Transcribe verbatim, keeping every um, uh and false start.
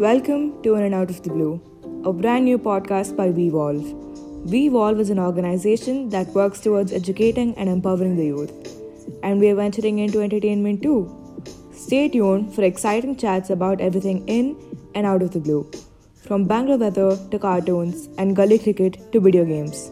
Welcome to In and Out of the Blue, a brand new podcast by Weevolve. Weevolve is an organization that works towards educating and empowering the youth. And we are venturing into entertainment too. Stay tuned for exciting chats about everything in and out of the blue, from Bangalore weather to cartoons and gully cricket to video games.